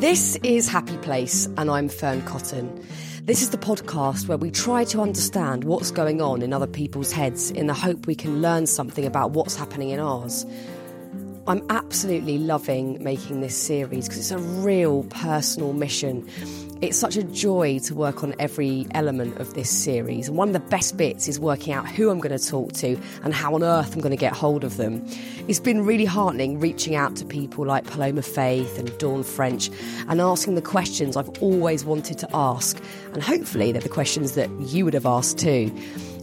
This is Happy Place, and I'm Fern Cotton. This is the podcast where we try to understand what's going on in other people's heads in the hope we can learn something about what's happening in ours. I'm absolutely loving making this series because it's a real personal mission. It's such a joy to work on every element of this series. And one of the best bits is working out who I'm going to talk to and how on earth I'm going to get hold of them. It's been really heartening reaching out to people like Paloma Faith and Dawn French and asking the questions I've always wanted to ask. And hopefully they're the questions that you would have asked too.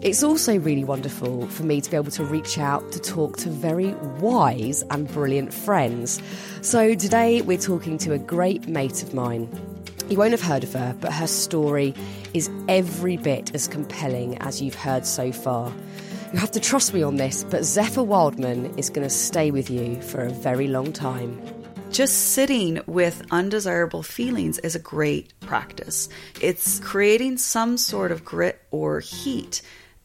It's also really wonderful for me to be able to reach out to talk to very wise and brilliant friends. So today we're talking to a great mate of mine. You won't have heard of her, but her story is every bit as compelling as you've heard so far. You have to trust me on this, but Zephyr Waldman is going to stay with you for a very long time. Just sitting with undesirable feelings is a great practice. It's creating some sort of grit or heat,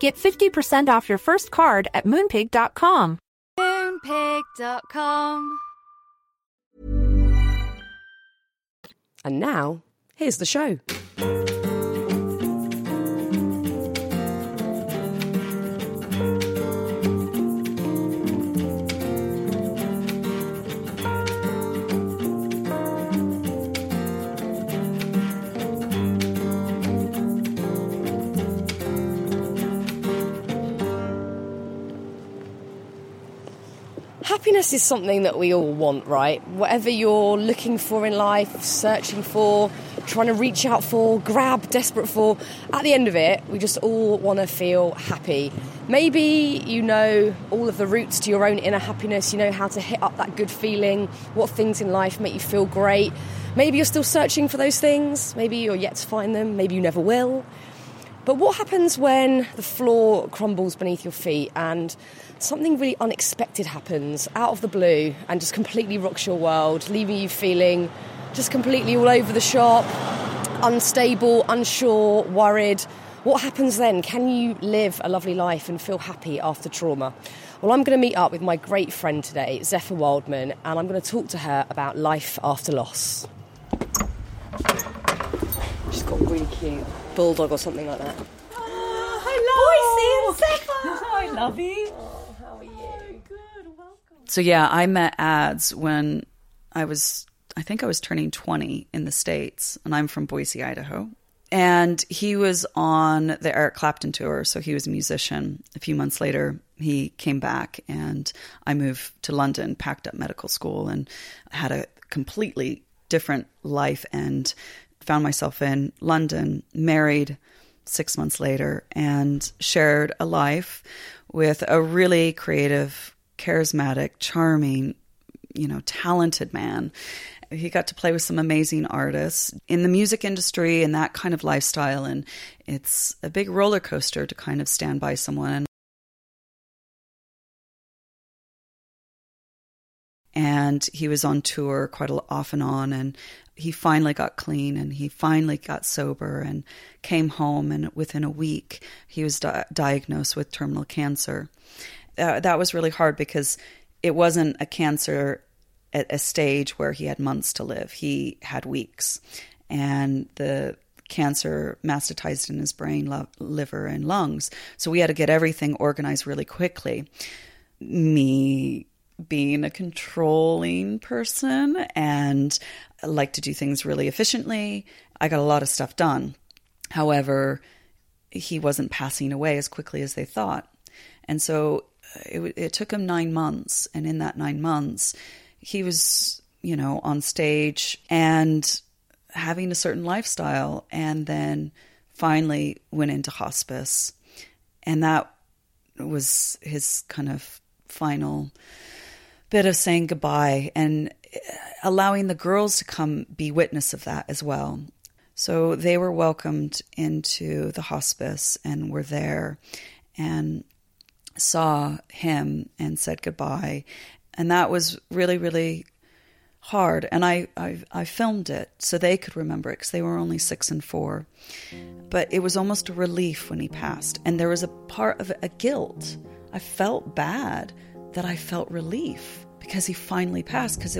Get 50% off your first card at moonpig.com. Moonpig.com. And now, here's the show. Happiness is something that we all want, right? Whatever you're looking for in life, searching for, trying to reach out for, grab, desperate for, at the end of it, we just all want to feel happy. Maybe you know all of the routes to your own inner happiness, you know how to hit up that good feeling, what things in life make you feel great. Maybe you're still searching for those things, maybe you're yet to find them, maybe you never will. But what happens when the floor crumbles beneath your feet and something really unexpected happens out of the blue and just completely rocks your world, leaving you feeling just completely all over the shop, unstable, unsure, worried? What happens then? Can you live a lovely life and feel happy after trauma? Well, I'm going to meet up with my great friend today, Zephyr Waldman, and I'm going to talk to her about life after loss. She's got a really cute bulldog or something like that. Oh, hello! Boise and Zephyr! Hi, lovey. Oh, how are you? Oh, good, welcome. So yeah, I met ads when I think I was turning 20 in the States, and I'm from Boise, Idaho. And he was on the Eric Clapton tour, so he was a musician. A few months later, he came back, and I moved to London, packed up medical school, and had a completely different life and found myself in London, married 6 months later, and shared a life with a really creative, charismatic, charming, talented man. He got to play with some amazing artists in the music industry and that kind of lifestyle. And it's a big roller coaster to kind of stand by someone. And he was on tour quite off and on, and he finally got clean, and he finally got sober and came home, and within a week he was diagnosed with terminal cancer. That was really hard because it wasn't a cancer at a stage where he had months to live. He had weeks, and the cancer metastasized in his brain, liver, and lungs. So we had to get everything organized really quickly. Me being a controlling person and like to do things really efficiently, I got a lot of stuff done. However, he wasn't passing away as quickly as they thought. And so it took him 9 months. And in that 9 months, he was, on stage and having a certain lifestyle, and then finally went into hospice. And that was his kind of final bit of saying goodbye, and allowing the girls to come be witness of that as well. So they were welcomed into the hospice and were there and saw him and said goodbye. And that was really, really hard. And I filmed it so they could remember it because they were only 6 and 4. But it was almost a relief when he passed. And there was a part of a guilt. I felt bad that I felt relief because he finally passed, because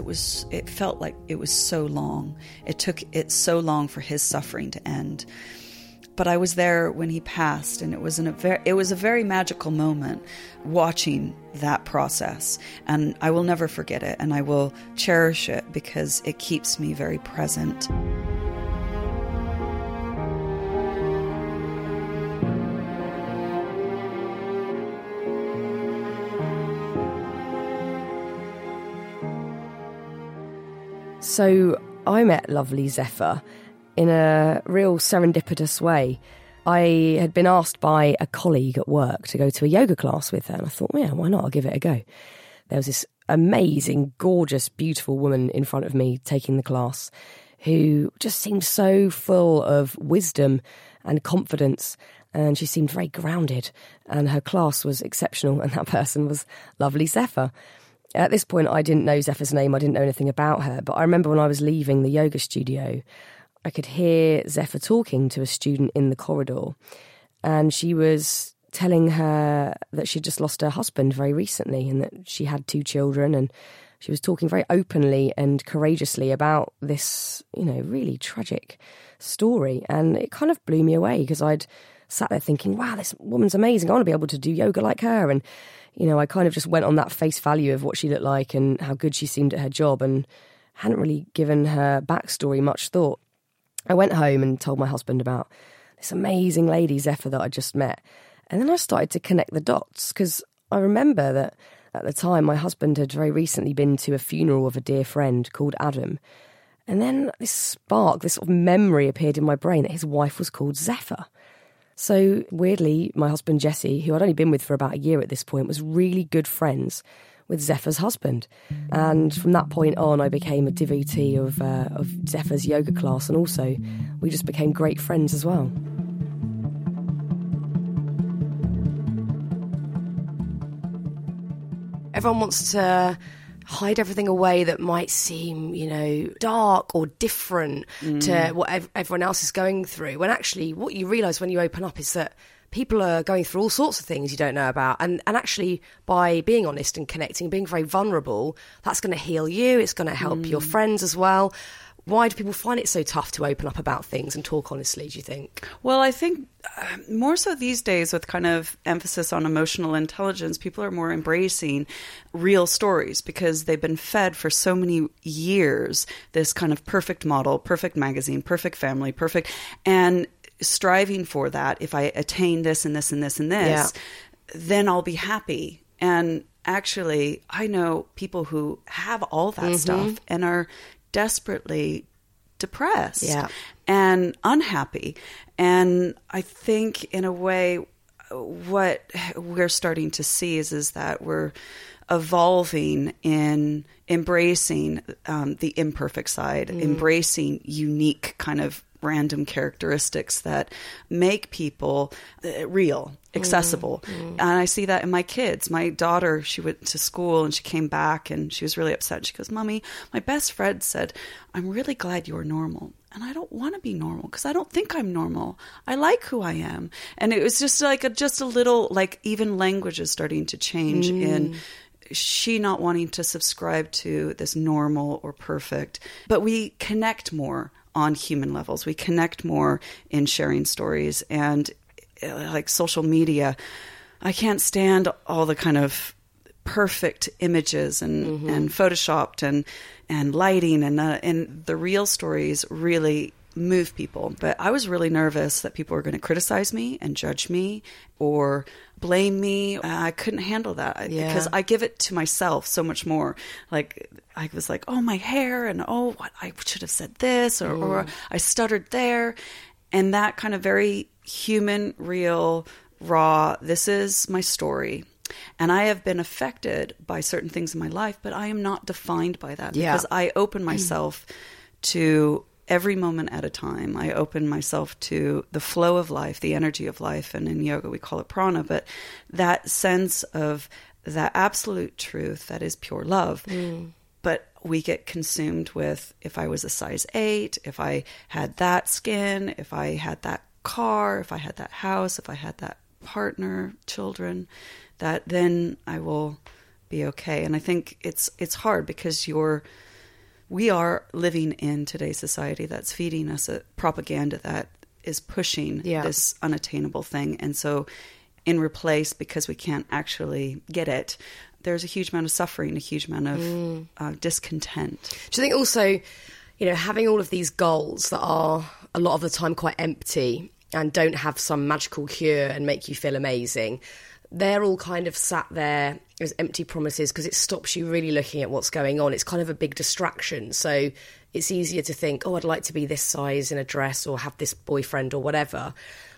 it felt like it was so long. It took it so long for his suffering to end. But I was there when he passed, and it was a very magical moment watching that process. And I will never forget it, and I will cherish it because it keeps me very present. So I met lovely Zephyr in a real serendipitous way. I had been asked by a colleague at work to go to a yoga class with her, and I thought, yeah, why not? I'll give it a go. There was this amazing, gorgeous, beautiful woman in front of me taking the class who just seemed so full of wisdom and confidence, and she seemed very grounded, and her class was exceptional, and that person was lovely Zephyr. At this point, I didn't know Zephyr's name. I didn't know anything about her. But I remember when I was leaving the yoga studio, I could hear Zephyr talking to a student in the corridor. And she was telling her that she'd just lost her husband very recently and that she had 2 children. And she was talking very openly and courageously about this, you know, really tragic story. And it kind of blew me away because I'd sat there thinking, wow, this woman's amazing. I want to be able to do yoga like her. And, you know, I kind of just went on that face value of what she looked like and how good she seemed at her job and hadn't really given her backstory much thought. I went home and told my husband about this amazing lady, Zephyr, that I just met. And then I started to connect the dots because I remember that at the time my husband had very recently been to a funeral of a dear friend called Adam. And then this spark, this sort of memory appeared in my brain that his wife was called Zephyr. So weirdly, my husband Jesse, who I'd only been with for about a year at this point, was really good friends with Zephyr's husband. And from that point on, I became a devotee of Zephyr's yoga class. And also, we just became great friends as well. Everyone wants to hide everything away that might seem, you know, dark or different to what everyone else is going through. When actually what you realise when you open up is that people are going through all sorts of things you don't know about. And actually by being honest and connecting, being very vulnerable, that's going to heal you. It's going to help your friends as well. Why do people find it so tough to open up about things and talk honestly, do you think? Well, I think more so these days with kind of emphasis on emotional intelligence, people are more embracing real stories because they've been fed for so many years this kind of perfect model, perfect magazine, perfect family, perfect, and striving for that. If I attain this and this and this and this, then I'll be happy. And actually, I know people who have all that stuff and are desperately depressed and unhappy. And I think in a way what we're starting to see is that we're evolving in embracing the imperfect side, embracing unique kind of random characteristics that make people real, accessible. And I see that in my kids. My daughter, she went to school and she came back and she was really upset. She goes, Mommy, my best friend said, I'm really glad you're normal. And I don't want to be normal because I don't think I'm normal. I like who I am. And it was just like a little, like even language is starting to change in she not wanting to subscribe to this normal or perfect. But we connect more on human levels. We connect more in sharing stories and like social media. I can't stand all the kind of perfect images and photoshopped and lighting and the real stories really move people. But I was really nervous that people were going to criticize me and judge me or blame me. I couldn't handle that because I give it to myself so much more. Like I was like, oh, my hair and oh, what I should have said this or I stuttered there. And that kind of very human, real, raw, this is my story. And I have been affected by certain things in my life, but I am not defined by that because I open myself to every moment at a time. I open myself to the flow of life, the energy of life, and in yoga we call it prana, but that sense of that absolute truth that is pure love. Mm. But we get consumed with, if I was a size 8, if I had that skin, if I had that car, if I had that house, if I had that partner, children, that then I will be okay. And I think it's hard because we are living in today's society that's feeding us a propaganda that is pushing this unattainable thing. And so in replace, because we can't actually get it, there's a huge amount of suffering, a huge amount of discontent. Do you think also, having all of these goals that are a lot of the time quite empty and don't have some magical cure and make you feel amazing, they're all kind of sat there as empty promises because it stops you really looking at what's going on. It's kind of a big distraction. So it's easier to think, oh, I'd like to be this size in a dress or have this boyfriend or whatever,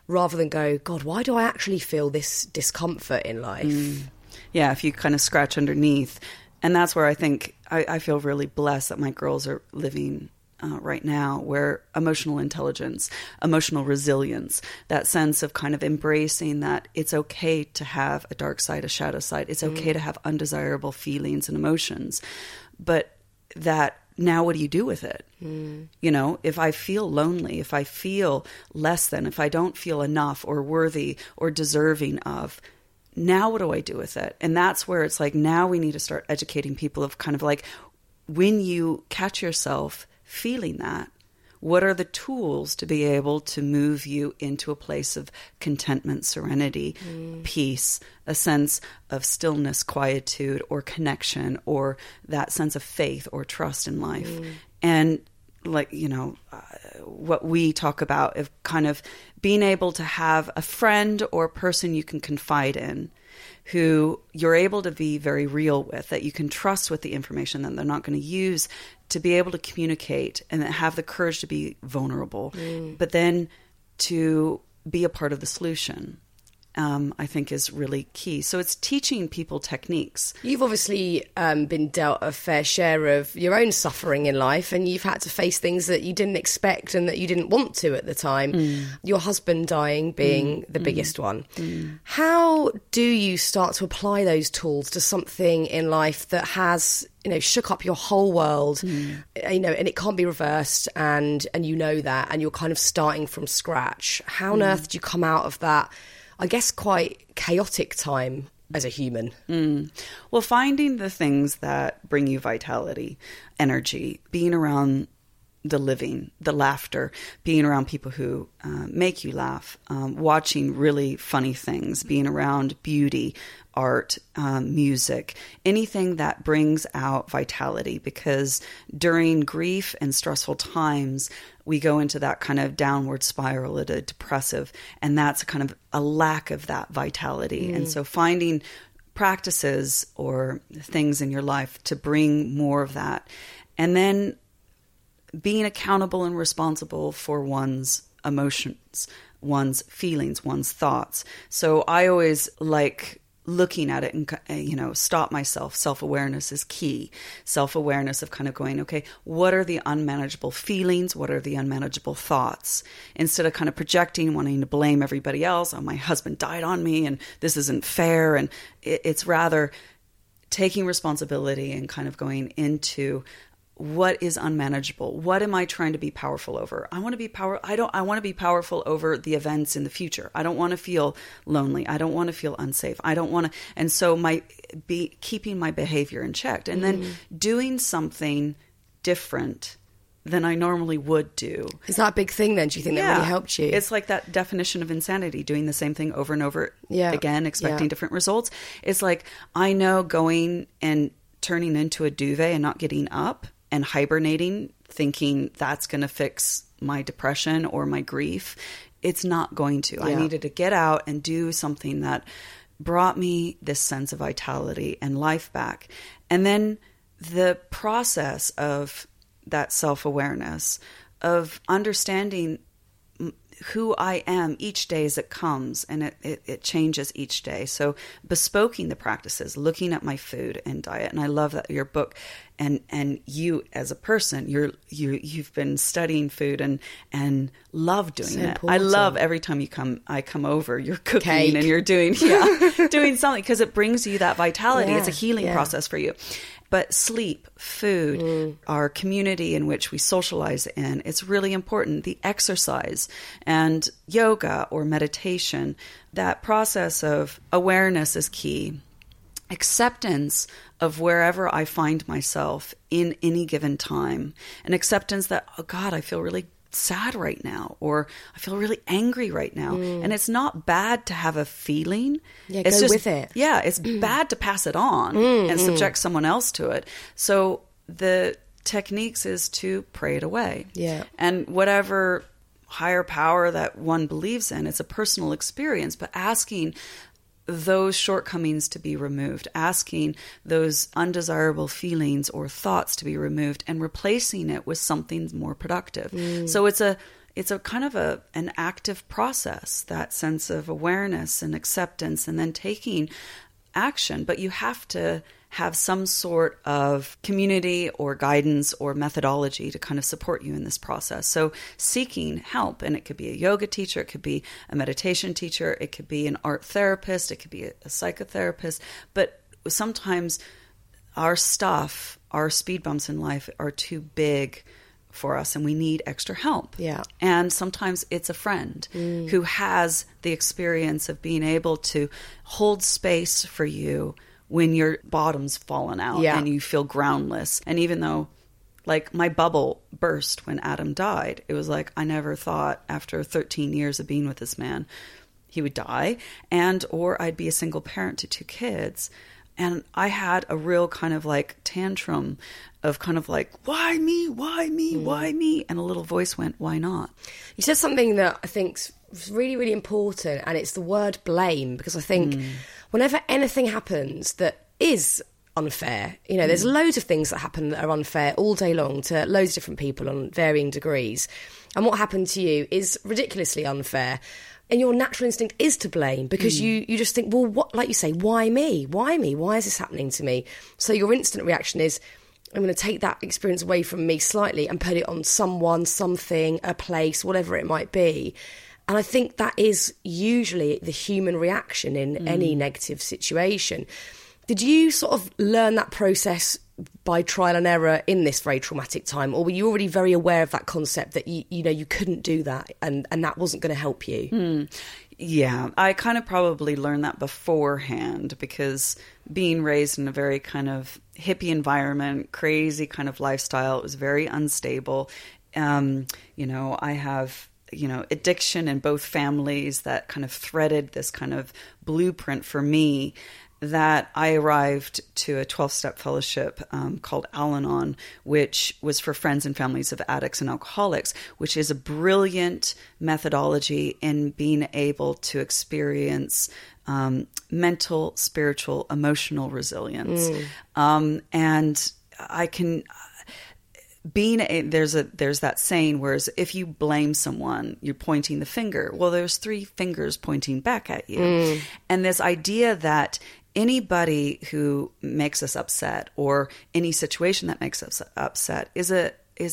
rather than go, God, why do I actually feel this discomfort in life? Mm. Yeah, if you kind of scratch underneath. And that's where I think I feel really blessed that my girls are living right now, where emotional intelligence, emotional resilience, that sense of kind of embracing that it's okay to have a dark side, a shadow side. It's okay to have undesirable feelings and emotions. But that now what do you do with it? Mm. If I feel lonely, if I feel less than, if I don't feel enough or worthy or deserving of, now what do I do with it? And that's where it's like, now we need to start educating people of kind of like, when you catch yourself feeling that, what are the tools to be able to move you into a place of contentment, serenity, peace, a sense of stillness, quietude, or connection, or that sense of faith or trust in life? Mm. And what we talk about of kind of being able to have a friend or a person you can confide in, who you're able to be very real with, that you can trust with the information that they're not going to use, to be able to communicate and have the courage to be vulnerable, but then to be a part of the solution, I think is really key. So it's teaching people techniques. You've obviously been dealt a fair share of your own suffering in life, and you've had to face things that you didn't expect and that you didn't want to at the time. Mm. Your husband dying being the biggest one. Mm. How do you start to apply those tools to something in life that has, shook up your whole world, and it can't be reversed, and you know that, and you're kind of starting from scratch? How on earth do you come out of that, I guess, quite chaotic time as a human? Mm. Well, finding the things that bring you vitality, energy, being around the living, the laughter, being around people who make you laugh, watching really funny things, being around beauty, art, music, anything that brings out vitality. Because during grief and stressful times, we go into that kind of downward spiral, at a depressive, and that's kind of a lack of that vitality. Mm. And so finding practices or things in your life to bring more of that. And then being accountable and responsible for one's emotions, one's feelings, one's thoughts. So I always like looking at it and, stop myself. Self-awareness is key. Self-awareness of kind of going, okay, what are the unmanageable feelings? What are the unmanageable thoughts? Instead of kind of projecting, wanting to blame everybody else. Oh, my husband died on me and this isn't fair. And it's rather taking responsibility and kind of going into, what is unmanageable? What am I trying to be powerful over? I want to be powerful over the events in the future. I don't want to feel lonely. I don't want to feel unsafe. I don't want to. And so keeping my behavior in check, and then doing something different than I normally would do. Is that a big thing then? Do you think that really helped you? It's like that definition of insanity, doing the same thing over and over again, expecting different results. It's like, I know going and turning into a duvet and not getting up and hibernating, thinking that's going to fix my depression or my grief. It's not going to. Yeah. I needed to get out and do something that brought me this sense of vitality and life back. And then the process of that self-awareness, of understanding who I am each day as it comes, and it changes each day. So bespoking the practices, looking at my food and diet, and I love that your book and you as a person, you've been studying food and love doing it. I love every time I come over, you're cooking and you're doing something, because it brings you that vitality. Yeah, it's a healing process for you. But sleep, food, our community in which we socialize in, it's really important. The exercise and yoga or meditation, that process of awareness is key. Acceptance of wherever I find myself in any given time. An acceptance that, oh God, I feel really sad right now, or I feel really angry right now. And it's not bad to have a feeling. Yeah, it's go just, with it. Yeah, it's bad to pass it on and subject someone else to it. So the techniques is to pray it away. Yeah. And whatever higher power that one believes in, it's a personal experience, but asking those shortcomings to be removed, asking those undesirable feelings or thoughts to be removed, and replacing it with something more productive. So it's a kind of an active process, that sense of awareness and acceptance, and then taking action. But you have to have some sort of community or guidance or methodology to kind of support you in this process. So seeking help, and it could be a yoga teacher, it could be a meditation teacher, it could be an art therapist, it could be a psychotherapist. But sometimes our stuff, our speed bumps in life are too big for us, and we need extra help. Yeah. And sometimes it's a friend who has the experience of being able to hold space for you when your bottom's fallen out and you feel groundless. And even though, like, my bubble burst when Adam died, it was like, I never thought after 13 years of being with this man, he would die, and or I'd be a single parent to two kids. And I had a real kind of like tantrum of kind of like, why me? Why me? Why me? And a little voice went, why not? You said something that I think's really, really important, and it's the word blame, because I think whenever anything happens that is unfair, you know, there's loads of things that happen that are unfair all day long to loads of different people on varying degrees. And what happened to you is ridiculously unfair. And your natural instinct is to blame, because you just think, well, what, like you say, why me? Why me? Why is this happening to me? So your instant reaction is, I'm going to take that experience away from me slightly and put it on someone, something, a place, whatever it might be. And I think that is usually the human reaction in any negative situation. Did you sort of learn that process by trial and error in this very traumatic time? Or were you already very aware of that concept that, you know, you couldn't do that and that wasn't going to help you? Yeah, I kind of probably learned that beforehand, because being raised in a very kind of hippie environment, crazy kind of lifestyle, it was very unstable. You know, I have, you know, addiction in both families that kind of threaded this kind of blueprint for me, that I arrived to a 12-step fellowship called Al-Anon, which was for friends and families of addicts and alcoholics, which is a brilliant methodology in being able to experience mental, spiritual, emotional resilience. And I can... There's that saying, whereas if you blame someone, you're pointing the finger. Well, there's three fingers pointing back at you. And this idea that anybody who makes us upset, or any situation that makes us upset, is a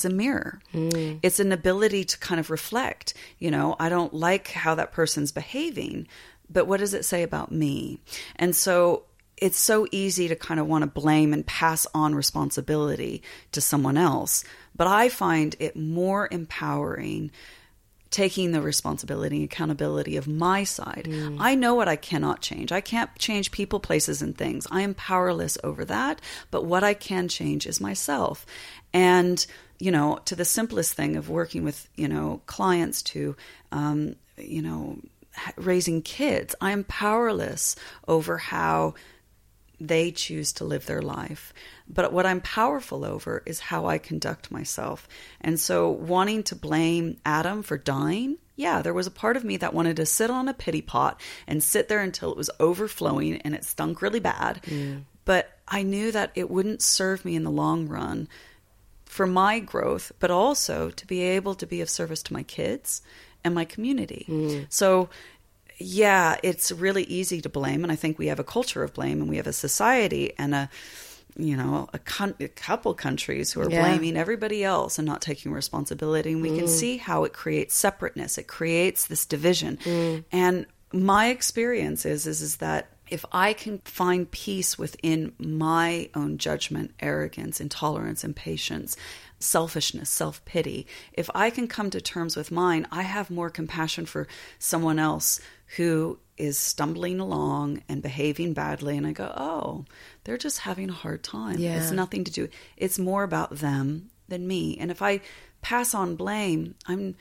mirror. It's an ability to kind of reflect, you know, I don't like how that person's behaving, but what does it say about me? And so it's so easy to kind of want to blame and pass on responsibility to someone else. But I find it more empowering taking the responsibility and accountability of my side. I know what I cannot change. I can't change people, places, and things. I am powerless over that. But what I can change is myself. And, you know, to the simplest thing of working with, you know, clients to, you know, raising kids, I am powerless over how they choose to live their life. But what I'm powerful over is how I conduct myself. And so wanting to blame Adam for dying, yeah, there was a part of me that wanted to sit on a pity pot and sit there until it was overflowing and it stunk really bad. But I knew that it wouldn't serve me in the long run for my growth, but also to be able to be of service to my kids and my community. So yeah, it's really easy to blame. And I think we have a culture of blame, and we have a society and a couple countries who are blaming everybody else and not taking responsibility. And we can see how it creates separateness. It creates this division. And my experience is that if I can find peace within my own judgment, arrogance, intolerance, impatience, selfishness, self-pity, if I can come to terms with mine, I have more compassion for someone else who is stumbling along and behaving badly. And I go, oh, they're just having a hard time. Yeah. It's nothing to do. It's more about them than me. And if I pass on blame, I'm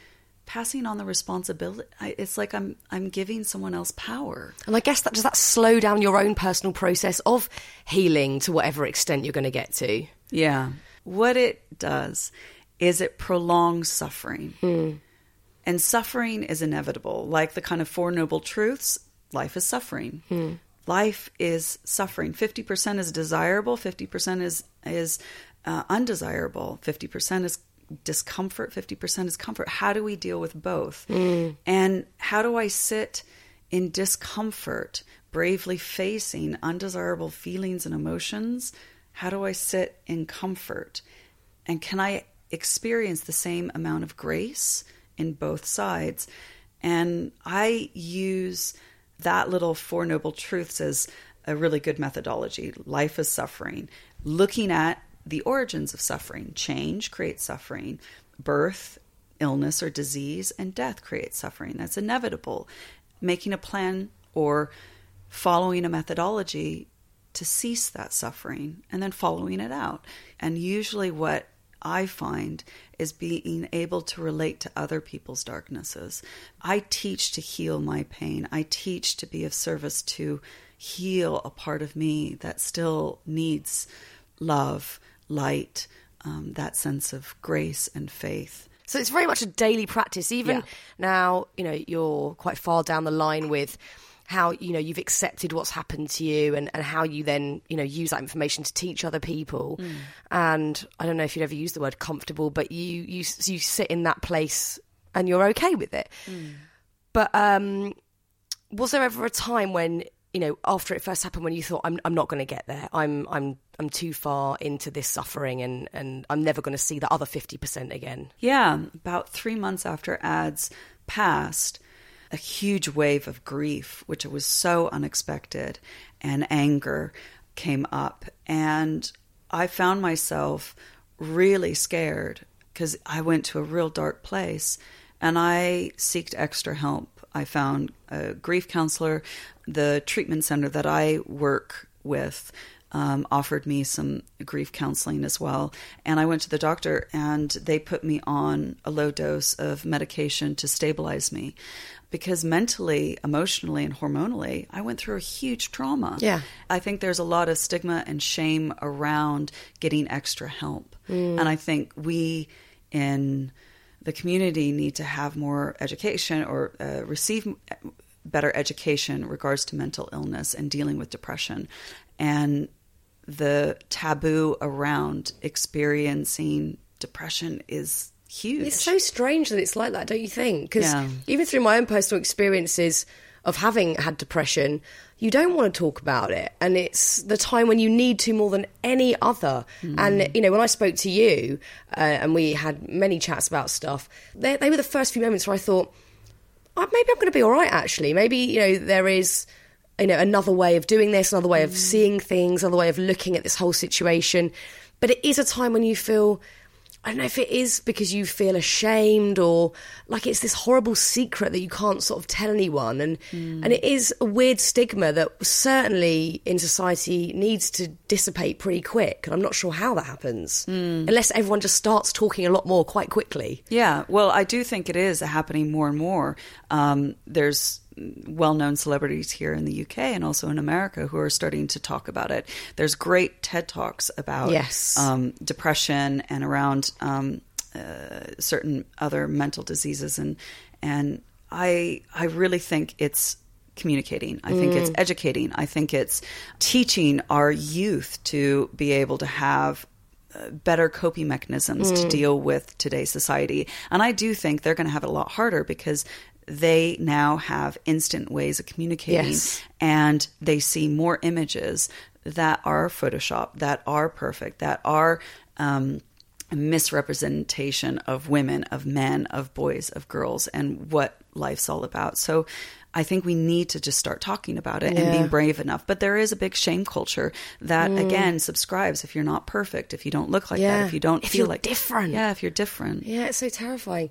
passing on the responsibility. It's like I'm giving someone else power. And I guess that, does that slow down your own personal process of healing to whatever extent you're going to get to? Yeah. What it does is it prolongs suffering. And suffering is inevitable. Like the kind of Four Noble Truths, life is suffering. Life is suffering. 50% is desirable. 50% is undesirable. 50% is discomfort. 50% is comfort. How do we deal with both? And how do I sit in discomfort, bravely facing undesirable feelings and emotions? How do I sit in comfort? And can I experience the same amount of grace in both sides? And I use that little Four Noble Truths as a really good methodology. Life is suffering. Looking at the origins of suffering. Change creates suffering. Birth, illness or disease, and death creates suffering. That's inevitable. Making a plan or following a methodology to cease that suffering, and then following it out. And usually what I find is being able to relate to other people's darknesses. I teach to heal my pain. I teach to be of service, to heal a part of me that still needs love, light, that sense of grace and faith. So it's very much a daily practice. Even now, you know, you're quite far down the line with how, you know, you've accepted what's happened to you, and how you then, you know, use that information to teach other people. And I don't know if you'd ever use the word comfortable, but you sit in that place and you're okay with it. But was there ever a time when, you know, after it first happened, when you thought, I'm not going to get there. I'm too far into this suffering, and I'm never going to see the other 50% again. Yeah. About 3 months after ads passed, a huge wave of grief, which was so unexpected, and anger came up. And I found myself really scared because I went to a real dark place, and I sought extra help. I found a grief counselor. The treatment center that I work with offered me some grief counseling as well. And I went to the doctor, and they put me on a low dose of medication to stabilize me, because mentally, emotionally, and hormonally, I went through a huge trauma. Yeah. I think there's a lot of stigma and shame around getting extra help. And I think we in the community need to have more education, or receive better education in regards to mental illness and dealing with depression, and the taboo around experiencing depression is huge. It's so strange that it's like that, don't you think? Because even through my own personal experiences of having had depression, you don't want to talk about it, and it's the time when you need to more than any other. And you know, when I spoke to you and we had many chats about stuff, they were the first few moments where I thought, oh, maybe I'm going to be all right, actually. Maybe, you know, there is, you know, another way of doing this, another way of seeing things, another way of looking at this whole situation. But it is a time when you feel, I don't know if it is because you feel ashamed, or like it's this horrible secret that you can't sort of tell anyone. And it is a weird stigma that certainly in society needs to dissipate pretty quick. And I'm not sure how that happens, unless everyone just starts talking a lot more quite quickly. Yeah, well, I do think it is happening more and more. There's well-known celebrities here in the UK and also in America who are starting to talk about it. There's great TED Talks about depression and around certain other mental diseases. And I really think it's communicating. I think it's educating. I think it's teaching our youth to be able to have better coping mechanisms to deal with today's society. And I do think they're going to have it a lot harder because they now have instant ways of communicating, yes, and they see more images that are Photoshopped, that are perfect, that are misrepresentation of women, of men, of boys, of girls, and what life's all about. So I think we need to just start talking about it, yeah, and being brave enough. But there is a big shame culture that, again, subscribes if you're not perfect, if you don't look like, yeah, that, if you don't feel like different. Yeah, if you're different. Yeah, it's so terrifying.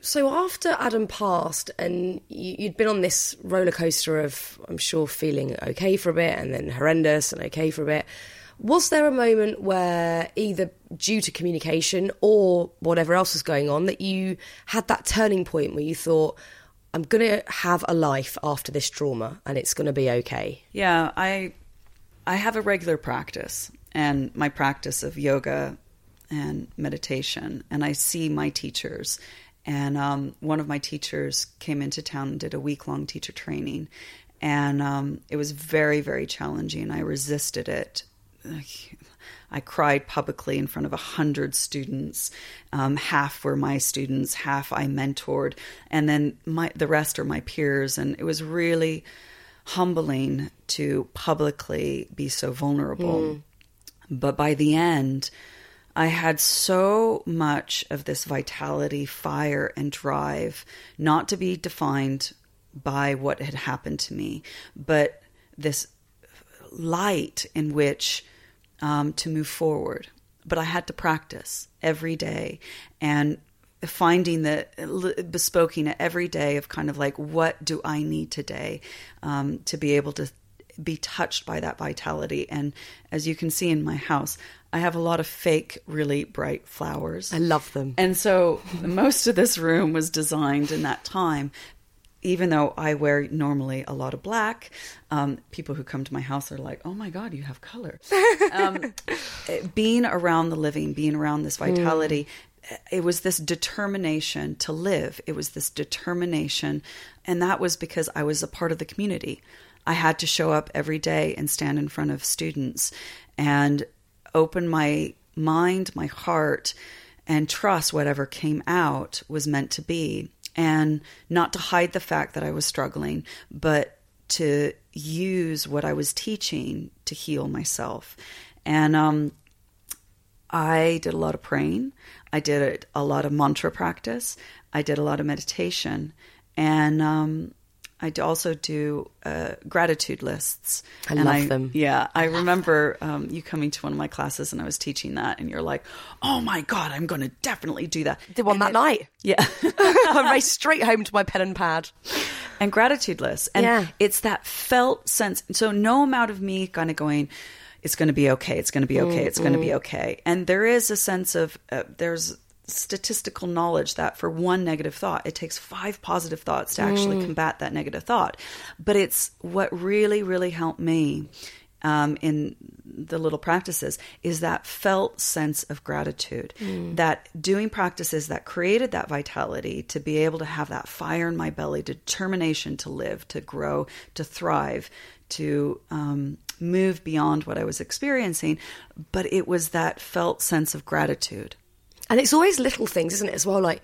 So after Adam passed, and you'd been on this roller coaster of, I'm sure, feeling okay for a bit and then horrendous and okay for a bit, was there a moment where, either due to communication or whatever else was going on, that you had that turning point where you thought, I'm going to have a life after this trauma and it's going to be okay? Yeah, I have a regular practice, and my practice of yoga and meditation, and I see my teachers. And one of my teachers came into town and did a week-long teacher training. And it was very, very challenging. I resisted it. I cried publicly in front of 100 students. Half were my students, half I mentored. And then the rest are my peers. And it was really humbling to publicly be so vulnerable. But by the end, I had so much of this vitality, fire, and drive, not to be defined by what had happened to me, but this light in which to move forward. But I had to practice every day, and finding bespoking it every day of kind of like, what do I need today to be able to be touched by that vitality. And as you can see in my house, I have a lot of fake, really bright flowers. I love them. And so most of this room was designed in that time. Even though I wear normally a lot of black, people who come to my house are like, oh my God, you have color. Being around the living, being around this vitality, it was this determination to live. It was this determination. And that was because I was a part of the community. I had to show up every day and stand in front of students and open my mind, my heart, and trust whatever came out was meant to be, and not to hide the fact that I was struggling, but to use what I was teaching to heal myself. And I did a lot of praying. I did a lot of mantra practice. I did a lot of meditation. And I also do gratitude lists. I love them. Yeah. I remember you coming to one of my classes and I was teaching that, and you're like, oh my God, I'm going to definitely do that. Did one that night. Yeah. I raced straight home to my pen and pad. And gratitude lists. And it's that felt sense. So no amount of me kind of going, it's going to be okay, it's going to be okay, it's going to be okay. And there is a sense of, there's statistical knowledge that for one negative thought, it takes 5 positive thoughts to actually combat that negative thought. But it's what really, really helped me in the little practices is that felt sense of gratitude, that doing practices that created that vitality to be able to have that fire in my belly, determination to live, to grow, to thrive, to move beyond what I was experiencing. But it was that felt sense of gratitude. And it's always little things, isn't it, as well, like,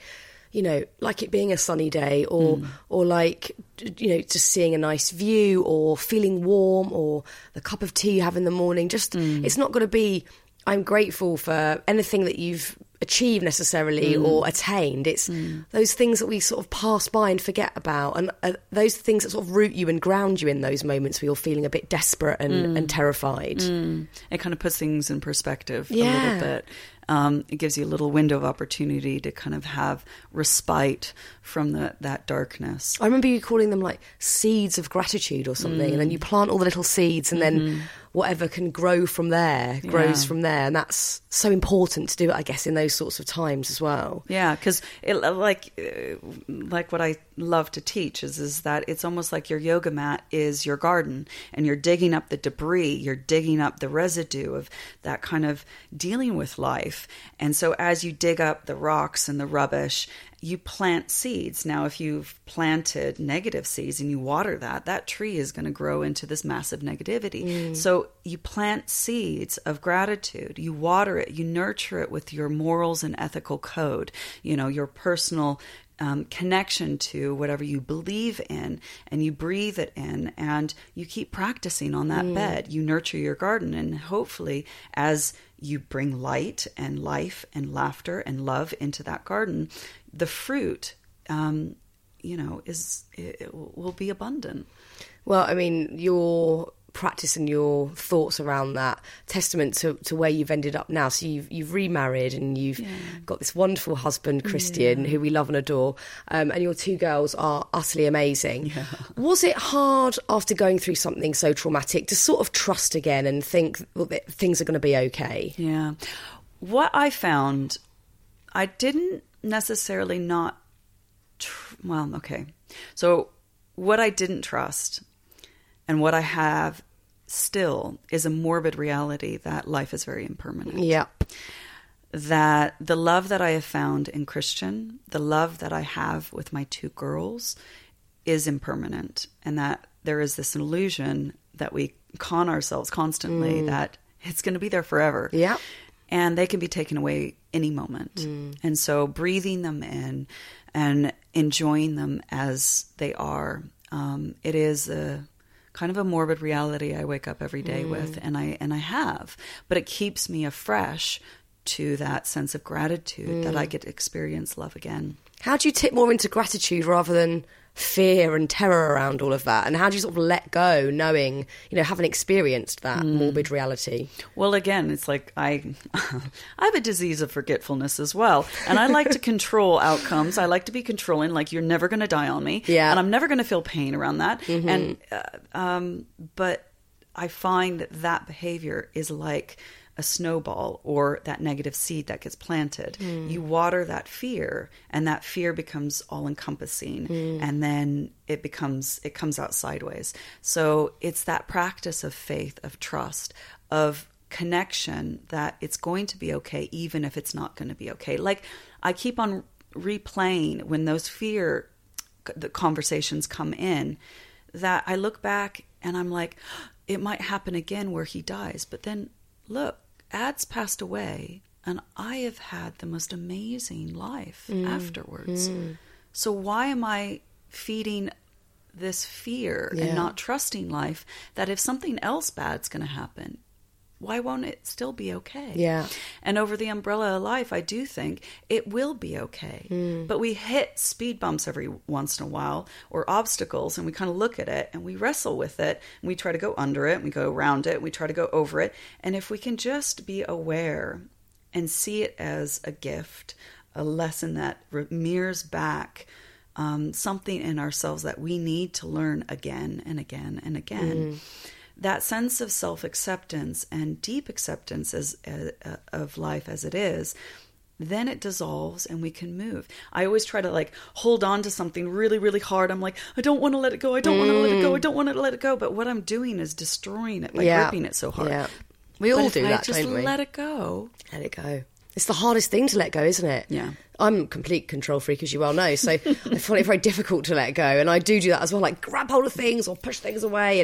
you know, like it being a sunny day or like, you know, just seeing a nice view or feeling warm or the cup of tea you have in the morning. Just it's not going to be, I'm grateful for anything that you've achieved necessarily or attained. It's those things that we sort of pass by and forget about. And those things that sort of root you and ground you in those moments where you're feeling a bit desperate and terrified. It kind of puts things in perspective a little bit. It gives you a little window of opportunity to kind of have respite from that darkness. I remember you calling them like seeds of gratitude or something, and then you plant all the little seeds, and then whatever can grow from there grows from there. And that's so important to do, I guess, in those sorts of times as well. Yeah, because like what I love to teach is that it's almost like your yoga mat is your garden, and you're digging up the debris, you're digging up the residue of that kind of dealing with life. And so as you dig up the rocks and the rubbish, you plant seeds. Now, if you've planted negative seeds and you water that tree is going to grow into this massive negativity. So you plant seeds of gratitude, you water it, you nurture it with your morals and ethical code, your personal connection to whatever you believe in, and you breathe it in, and you keep practicing on that bed. You nurture your garden, and hopefully as you bring light and life and laughter and love into that garden, the fruit, will be abundant. Well, I mean, your practice and your thoughts around that, testament to where you've ended up now. So you've remarried, and you've got this wonderful husband, Christian, who we love and adore, and your two girls are utterly amazing. Yeah. Was it hard after going through something so traumatic to sort of trust again and think that things are going to be okay? Yeah. What I found, I didn't necessarily not... So what I didn't trust, and what I have still, is a morbid reality that life is very impermanent. Yeah. That the love that I have found in Christian, the love that I have with my two girls, is impermanent. And that there is this illusion that we con ourselves constantly that it's going to be there forever. Yeah. And they can be taken away any moment. And so breathing them in and enjoying them as they are, it is a kind of a morbid reality I wake up every day with, and I have, but it keeps me afresh to that sense of gratitude that I get to experience love again. How do you tip more into gratitude rather than fear and terror around all of that? And how do you sort of let go, knowing, having experienced that morbid reality? Well, again, it's like I have a disease of forgetfulness as well. And I like to control outcomes. I like to be controlling, like, you're never going to die on me. Yeah. And I'm never going to feel pain around that. Mm-hmm. And but I find that behavior is like a snowball, or that negative seed that gets planted. You water that fear, and that fear becomes all encompassing, and then it comes out sideways. So it's that practice of faith, of trust, of connection, that it's going to be okay, even if it's not going to be okay. Like, I keep on replaying when those fear the conversations come in, that I look back and I'm like, it might happen again where he dies, but then look, Ad's passed away, and I have had the most amazing life afterwards. So why am I feeding this fear and not trusting life, that if something else bad's going to happen, why won't it still be okay? Yeah. And over the umbrella of life, I do think it will be okay. But we hit speed bumps every once in a while, or obstacles, and we kind of look at it and we wrestle with it, and we try to go under it, and we go around it, and we try to go over it. And if we can just be aware and see it as a gift, a lesson that mirrors back something in ourselves that we need to learn again and again and again. That sense of self-acceptance and deep acceptance as of life as it is, then it dissolves and we can move. I always try to hold on to something really, really hard. I'm like, I don't want to let it go. I don't want to let it go. I don't want to let it go. But what I'm doing is destroying it by gripping it so hard. Yeah. We all do that, don't we? Just let it go. Let it go. It's the hardest thing to let go, isn't it? Yeah. I'm a complete control freak, as you well know, so I find it very difficult to let go. And I do that as well, like grab hold of things or push things away.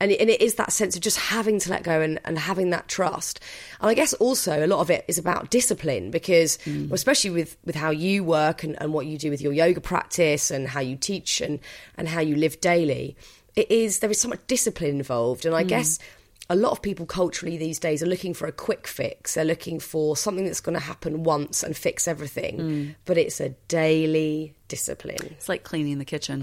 And it is that sense of just having to let go and having that trust. And I guess also a lot of it is about discipline, because especially with how you work and what you do with your yoga practice and how you teach and how you live daily, there is so much discipline involved. And I guess a lot of people culturally these days are looking for a quick fix. They're looking for something that's going to happen once and fix everything. But it's a daily discipline. It's like cleaning the kitchen.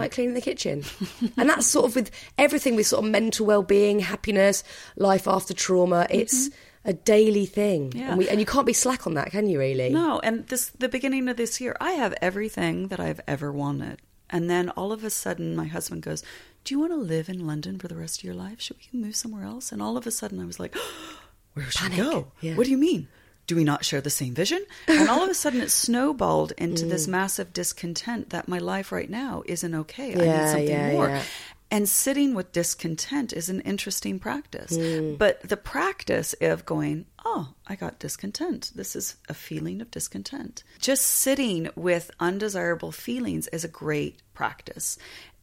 And that's sort of with everything, with sort of mental well-being, happiness, life after trauma. It's a daily thing. Yeah. And you can't be slack on that, can you, really? No, and the beginning of this year, I have everything that I've ever wanted. And then all of a sudden, my husband goes, do you want to live in London for the rest of your life? Should we move somewhere else? And all of a sudden, I was like, where should we go? Yeah. What do you mean? Do we not share the same vision? And all of a sudden, it snowballed into this massive discontent that my life right now isn't okay. I need something more. Yeah. And sitting with discontent is an interesting practice. But the practice of going, oh, I got discontent. This is a feeling of discontent. Just sitting with undesirable feelings is a great practice.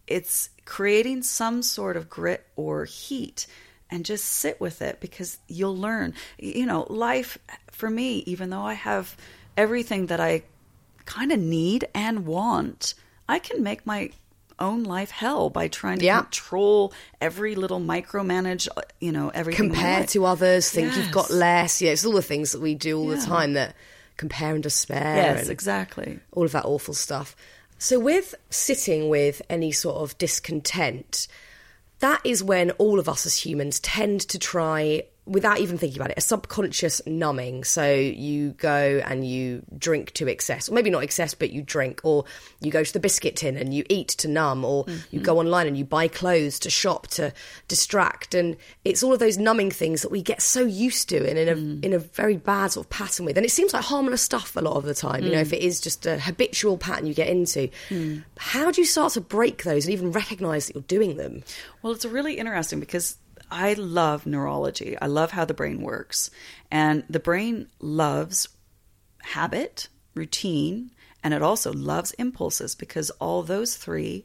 It's creating some sort of grit or heat, and just sit with it, because you'll learn. You know, life for me, even though I have everything that I kind of need and want, I can make my own life hell by trying to control every little micromanage, you know, everything. Compare to others, think you've got less. Yeah, it's all the things that we do all the time, that compare and despair. Yes, and exactly. All of that awful stuff. So with sitting with any sort of discontent, that is when all of us as humans tend to try, without even thinking about it, a subconscious numbing. So you go and you drink to excess, or maybe not excess, but you drink, or you go to the biscuit tin and you eat to numb, or you go online and you buy clothes to shop to distract. And it's all of those numbing things that we get so used to and in a very bad sort of pattern with. And it seems like harmless stuff a lot of the time, you know, if it is just a habitual pattern you get into. How do you start to break those and even recognise that you're doing them? Well, it's really interesting because I love neurology. I love how the brain works. And the brain loves habit, routine, and it also loves impulses, because all those three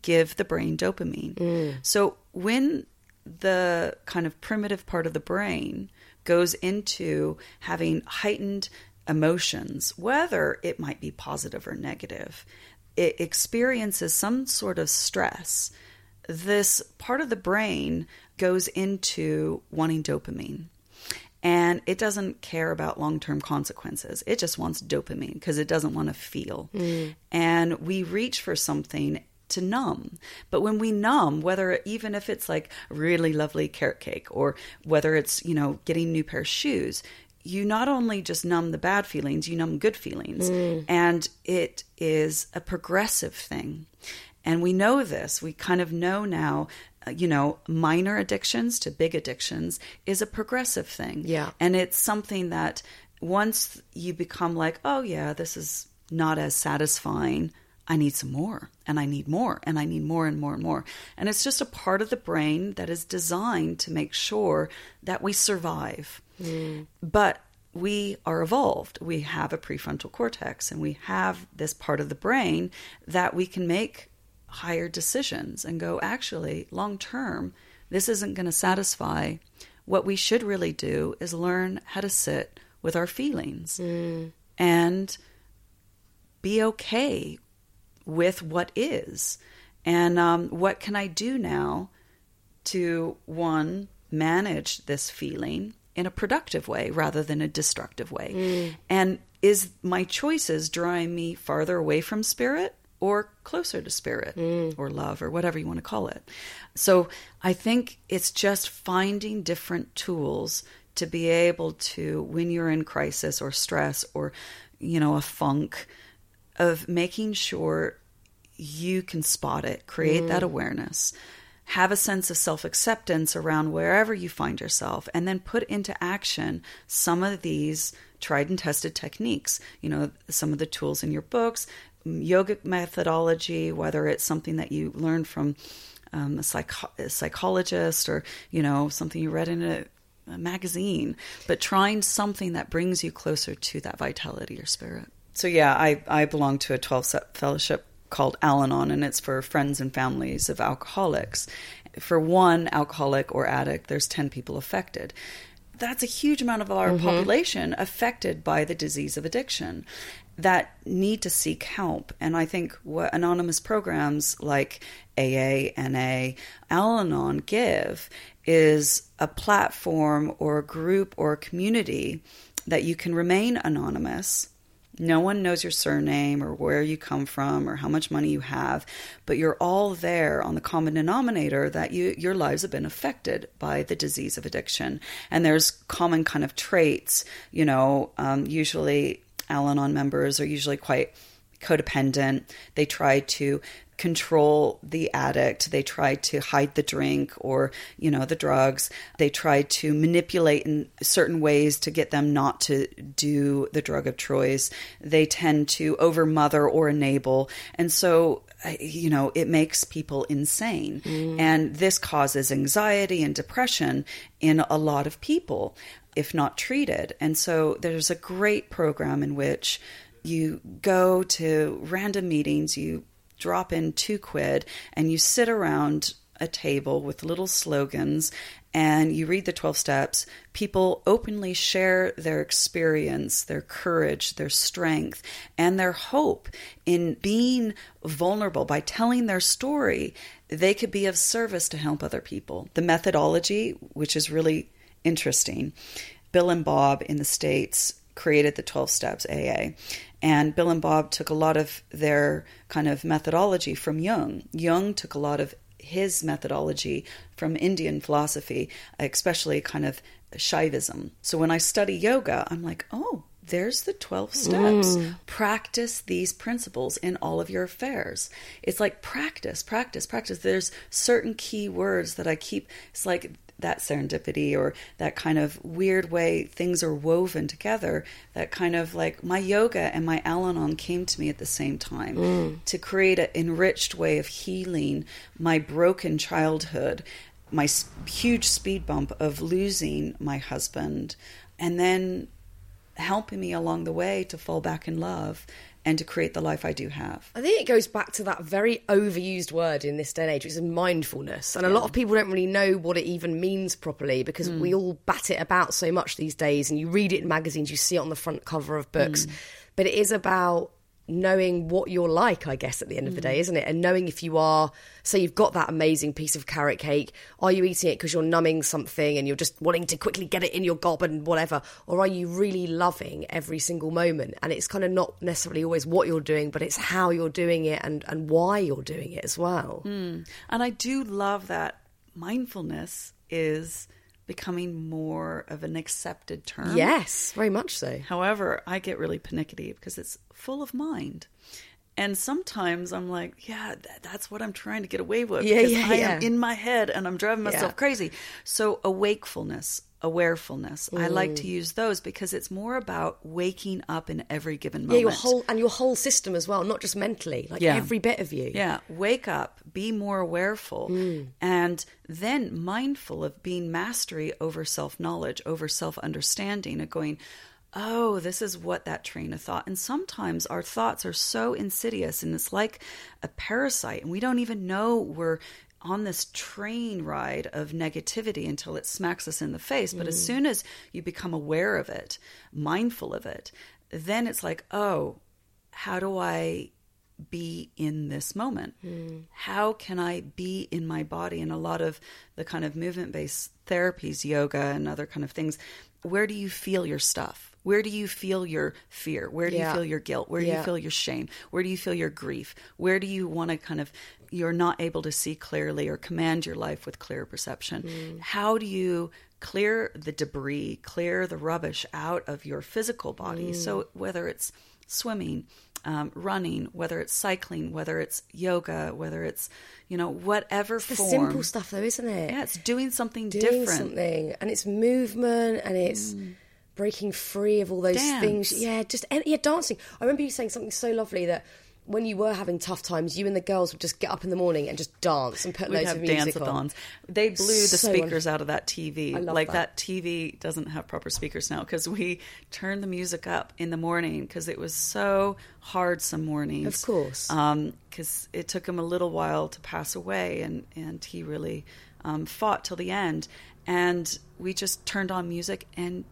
give the brain dopamine. So when the kind of primitive part of the brain goes into having heightened emotions, whether it might be positive or negative, it experiences some sort of stress. This part of the brain goes into wanting dopamine, and it doesn't care about long-term consequences. It just wants dopamine because it doesn't want to feel. And we reach for something to numb. But when we numb, whether even if it's like a really lovely carrot cake, or whether it's, you know, getting a new pair of shoes, you not only just numb the bad feelings, you numb good feelings. And it is a progressive thing. And we know this. We kind of know now, you know, minor addictions to big addictions is a progressive thing. Yeah. And it's something that once you become like, oh, yeah, this is not as satisfying, I need some more, and I need more, and I need more and more and more. And it's just a part of the brain that is designed to make sure that we survive. But we are evolved. We have a prefrontal cortex, and we have this part of the brain that we can make higher decisions and go, actually, long term, this isn't going to satisfy. What we should really do is learn how to sit with our feelings and be okay with what is. And what can I do now to, one, manage this feeling in a productive way rather than a destructive way? And is my choices drawing me farther away from spirit, or closer to spirit, or love, or whatever you want to call it? So I think it's just finding different tools to be able to, when you're in crisis or stress or, you know, a funk, of making sure you can spot it, create that awareness, have a sense of self-acceptance around wherever you find yourself, and then put into action some of these tried and tested techniques, you know, some of the tools in your books, yogic methodology, whether it's something that you learn from a psychologist or, you know, something you read in a magazine, but trying something that brings you closer to that vitality or spirit. So yeah, I belong to a 12-step fellowship called Al-Anon, and it's for friends and families of alcoholics. For one alcoholic or addict, there's 10 people affected. That's a huge amount of our population affected by the disease of addiction that need to seek help. And I think what anonymous programs like AA, NA, Al-Anon give is a platform or a group or a community that you can remain anonymous No one knows your surname or where you come from or how much money you have, but you're all there on the common denominator that your lives have been affected by the disease of addiction. And there's common kind of traits, you know, usually Al-Anon members are usually quite codependent. They try to control the addict. They try to hide the drink or, you know, the drugs. They try to manipulate in certain ways to get them not to do the drug of choice. They tend to overmother or enable. And so, you know, it makes people insane. Mm. And this causes anxiety and depression in a lot of people, if not treated. And so there's a great program in which you go to random meetings, you drop in $2 and you sit around a table with little slogans and you read the 12 steps. People openly share their experience, their courage, their strength, and their hope in being vulnerable. By telling their story, they could be of service to help other people. The methodology, which is really interesting, Bill and Bob in the States created the 12 steps AA. And Bill and Bob took a lot of their kind of methodology from Jung. Jung took a lot of his methodology from Indian philosophy, especially kind of Shaivism. So when I study yoga, I'm like, oh, there's the 12 steps. Mm. Practice these principles in all of your affairs. It's like practice, practice, practice. There's certain key words that I keep. It's like that serendipity or that kind of weird way things are woven together, that kind of like my yoga and my Al-Anon came to me at the same time to create an enriched way of healing my broken childhood, my huge speed bump of losing my husband, and then helping me along the way to fall back in love and to create the life I do have. I think it goes back to that very overused word in this day and age, which is mindfulness. And a lot of people don't really know what it even means properly because we all bat it about so much these days, and you read it in magazines, you see it on the front cover of books. But it is about knowing what you're like, I guess, at the end of the day, isn't it? And knowing if you are, say you've got that amazing piece of carrot cake, are you eating it because you're numbing something and you're just wanting to quickly get it in your gob and whatever, or are you really loving every single moment? And it's kind of not necessarily always what you're doing, but it's how you're doing it and why you're doing it as well. And I do love that mindfulness is becoming more of an accepted term. Yes, very much so. However, I get really panicky because it's full of mind. And sometimes I'm like, yeah, that's what I'm trying to get away with because I am in my head and I'm driving myself crazy. So awakefulness, awarefulness, I like to use those because it's more about waking up in every given moment. Yeah, your whole system as well, not just mentally, like every bit of you. Yeah, wake up, be more awareful, and then mindful of being mastery over self-knowledge, over self-understanding, and going, oh, this is what that train of thought. And sometimes our thoughts are so insidious and it's like a parasite and we don't even know we're on this train ride of negativity until it smacks us in the face. But as soon as you become aware of it, mindful of it, then it's like, oh, how do I be in this moment? How can I be in my body? And a lot of the kind of movement-based therapies, yoga and other kind of things, where do you feel your stuff? Where do you feel your fear? Where do you feel your guilt? Where do you feel your shame? Where do you feel your grief? Where do you want to kind of, you're not able to see clearly or command your life with clear perception? How do you clear the debris, clear the rubbish out of your physical body? So whether it's swimming, running, whether it's cycling, whether it's yoga, whether it's, you know, whatever form. It's the simple stuff though, isn't it? Yeah, it's doing something different. And it's movement and it's breaking free of all those things. Yeah, dancing. I remember you saying something so lovely that when you were having tough times, you and the girls would just get up in the morning and just dance and put loads of music on. They blew the speakers out of that TV. I love like that. That TV doesn't have proper speakers now because we turned the music up in the morning because it was so hard some mornings. Of course. Because it took him a little while to pass away and he really fought till the end. And we just turned on music and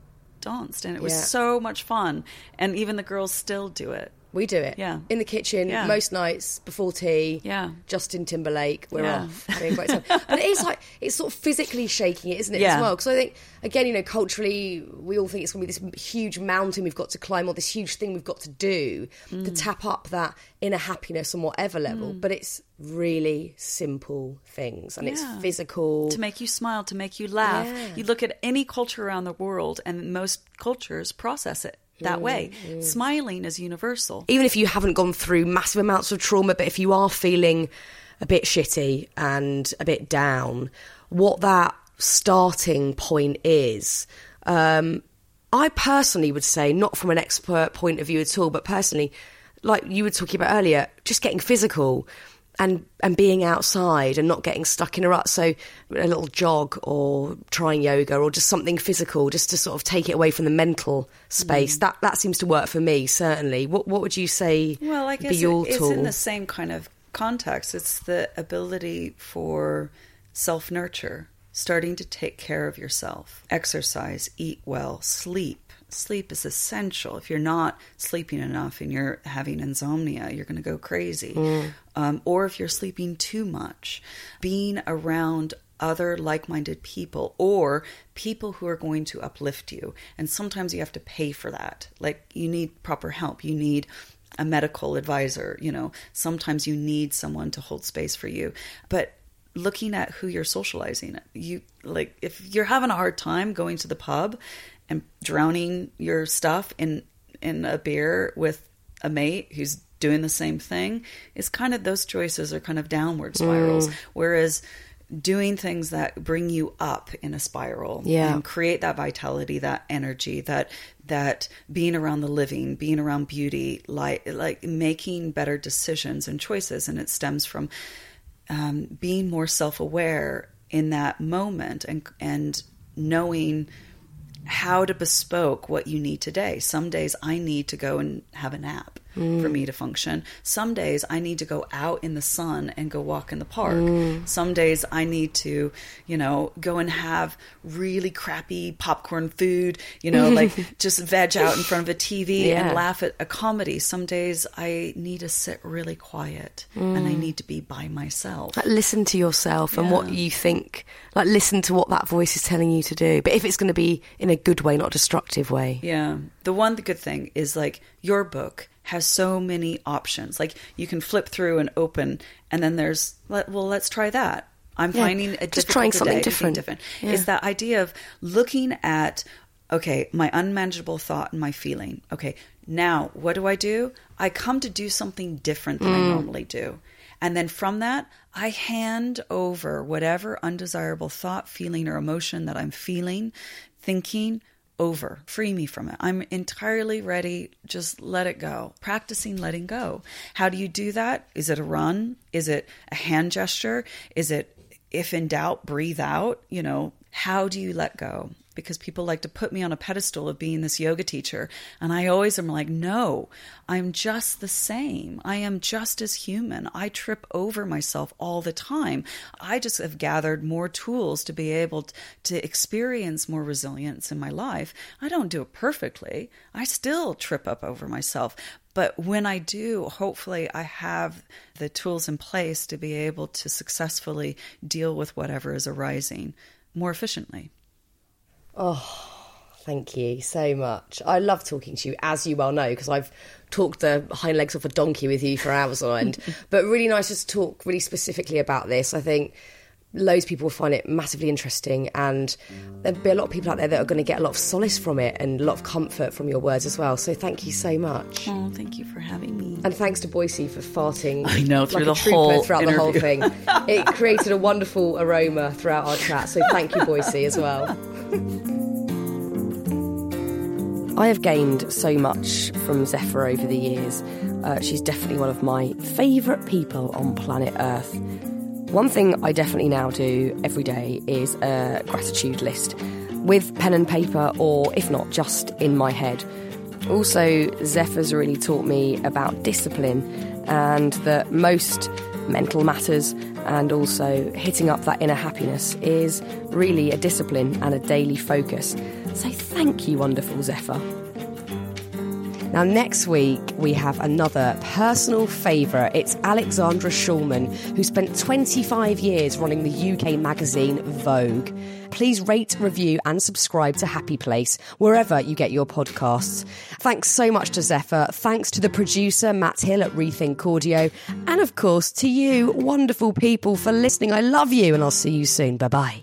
danced and it was so much fun. And even the girls still do it. We do it. Yeah. In the kitchen, most nights, before tea. Yeah. Justin Timberlake, we're off. Having a great time. But it is like, it's sort of physically shaking it, isn't it, as well? Because I think, again, you know, culturally, we all think it's going to be this huge mountain we've got to climb or this huge thing we've got to do to tap up that inner happiness on whatever level. But it's really simple things, and it's physical. To make you smile, to make you laugh. Yeah. You look at any culture around the world, and most cultures process it that way. Smiling is universal. Even if you haven't gone through massive amounts of trauma, but if you are feeling a bit shitty and a bit down, what that starting point is, I personally would say, not from an expert point of view at all, but personally, like you were talking about earlier, just getting physical and being outside and not getting stuck in a rut. So a little jog or trying yoga or just something physical, just to sort of take it away from the mental space. That seems to work for me, certainly. What would you say? Well, I guess it's in the same kind of context. It's the ability for self-nurture, starting to take care of yourself, exercise, eat well, sleep. Sleep is essential. If you're not sleeping enough and you're having insomnia, you're going to go crazy. Or if you're sleeping too much, being around other like-minded people or people who are going to uplift you. And sometimes you have to pay for that. Like, you need proper help. You need a medical advisor. You know, sometimes you need someone to hold space for you. But looking at who you're socializing, if you're having a hard time going to the pub and drowning your stuff in a beer with a mate who's doing the same thing, it's kind of, those choices are kind of downward spirals. Whereas doing things that bring you up in a spiral and create that vitality, that energy, that being around the living, being around beauty, like making better decisions and choices. And it stems from being more self-aware in that moment and knowing how to bespoke what you need today. Some days I need to go and have a nap for me to function. Some days I need to go out in the sun and go walk in the park. Some days I need to, go and have really crappy popcorn food, just veg out in front of a TV and laugh at a comedy. Some days I need to sit really quiet and I need to be by myself. Like, listen to yourself and what you think, like listen to what that voice is telling you to do. But if it's going to be in a good way, not a destructive way. Yeah. The good thing is, like, your book has so many options. Like, you can flip through and open, and then there's, let's try that. I'm finding a just trying something different. Yeah. It's that idea of looking at, okay, my unmanageable thought and my feeling. Okay, now what do? I come to do something different than I normally do. And then from that, I hand over whatever undesirable thought, feeling, or emotion that I'm thinking over. Free me from it. I'm entirely ready. Just let it go. Practicing letting go. How do you do that? Is it a run? Is it a hand gesture? Is it, if in doubt, breathe out? How do you let go? Because people like to put me on a pedestal of being this yoga teacher. And I always am like, no, I'm just the same. I am just as human. I trip over myself all the time. I just have gathered more tools to be able to experience more resilience in my life. I don't do it perfectly. I still trip up over myself. But when I do, hopefully I have the tools in place to be able to successfully deal with whatever is arising more efficiently. Oh, thank you so much. I love talking to you, as you well know, because I've talked the hind legs off a donkey with you for hours on end. But really nice just to talk really specifically about this. I think loads of people will find it massively interesting, and there'll be a lot of people out there that are going to get a lot of solace from it and a lot of comfort from your words as well. So thank you so much. Oh, thank you for having me. And thanks to Boise for farting. I know, through like throughout the whole thing. It created a wonderful aroma throughout our chat. So thank you, Boise, as well. I have gained so much from Zephyr over the years. She's definitely one of my favourite people on planet Earth. One thing I definitely now do every day is a gratitude list with pen and paper, or if not, just in my head. Also, Zephyr's really taught me about discipline and that most mental matters and also hitting up that inner happiness is really a discipline and a daily focus. So thank you, wonderful Zephyr. Now, next week, we have another personal favourite. It's Alexandra Shulman, who spent 25 years running the UK magazine Vogue. Please rate, review and subscribe to Happy Place wherever you get your podcasts. Thanks so much to Zephyr. Thanks to the producer, Matt Hill at Rethink Audio. And of course, to you, wonderful people, for listening. I love you and I'll see you soon. Bye-bye.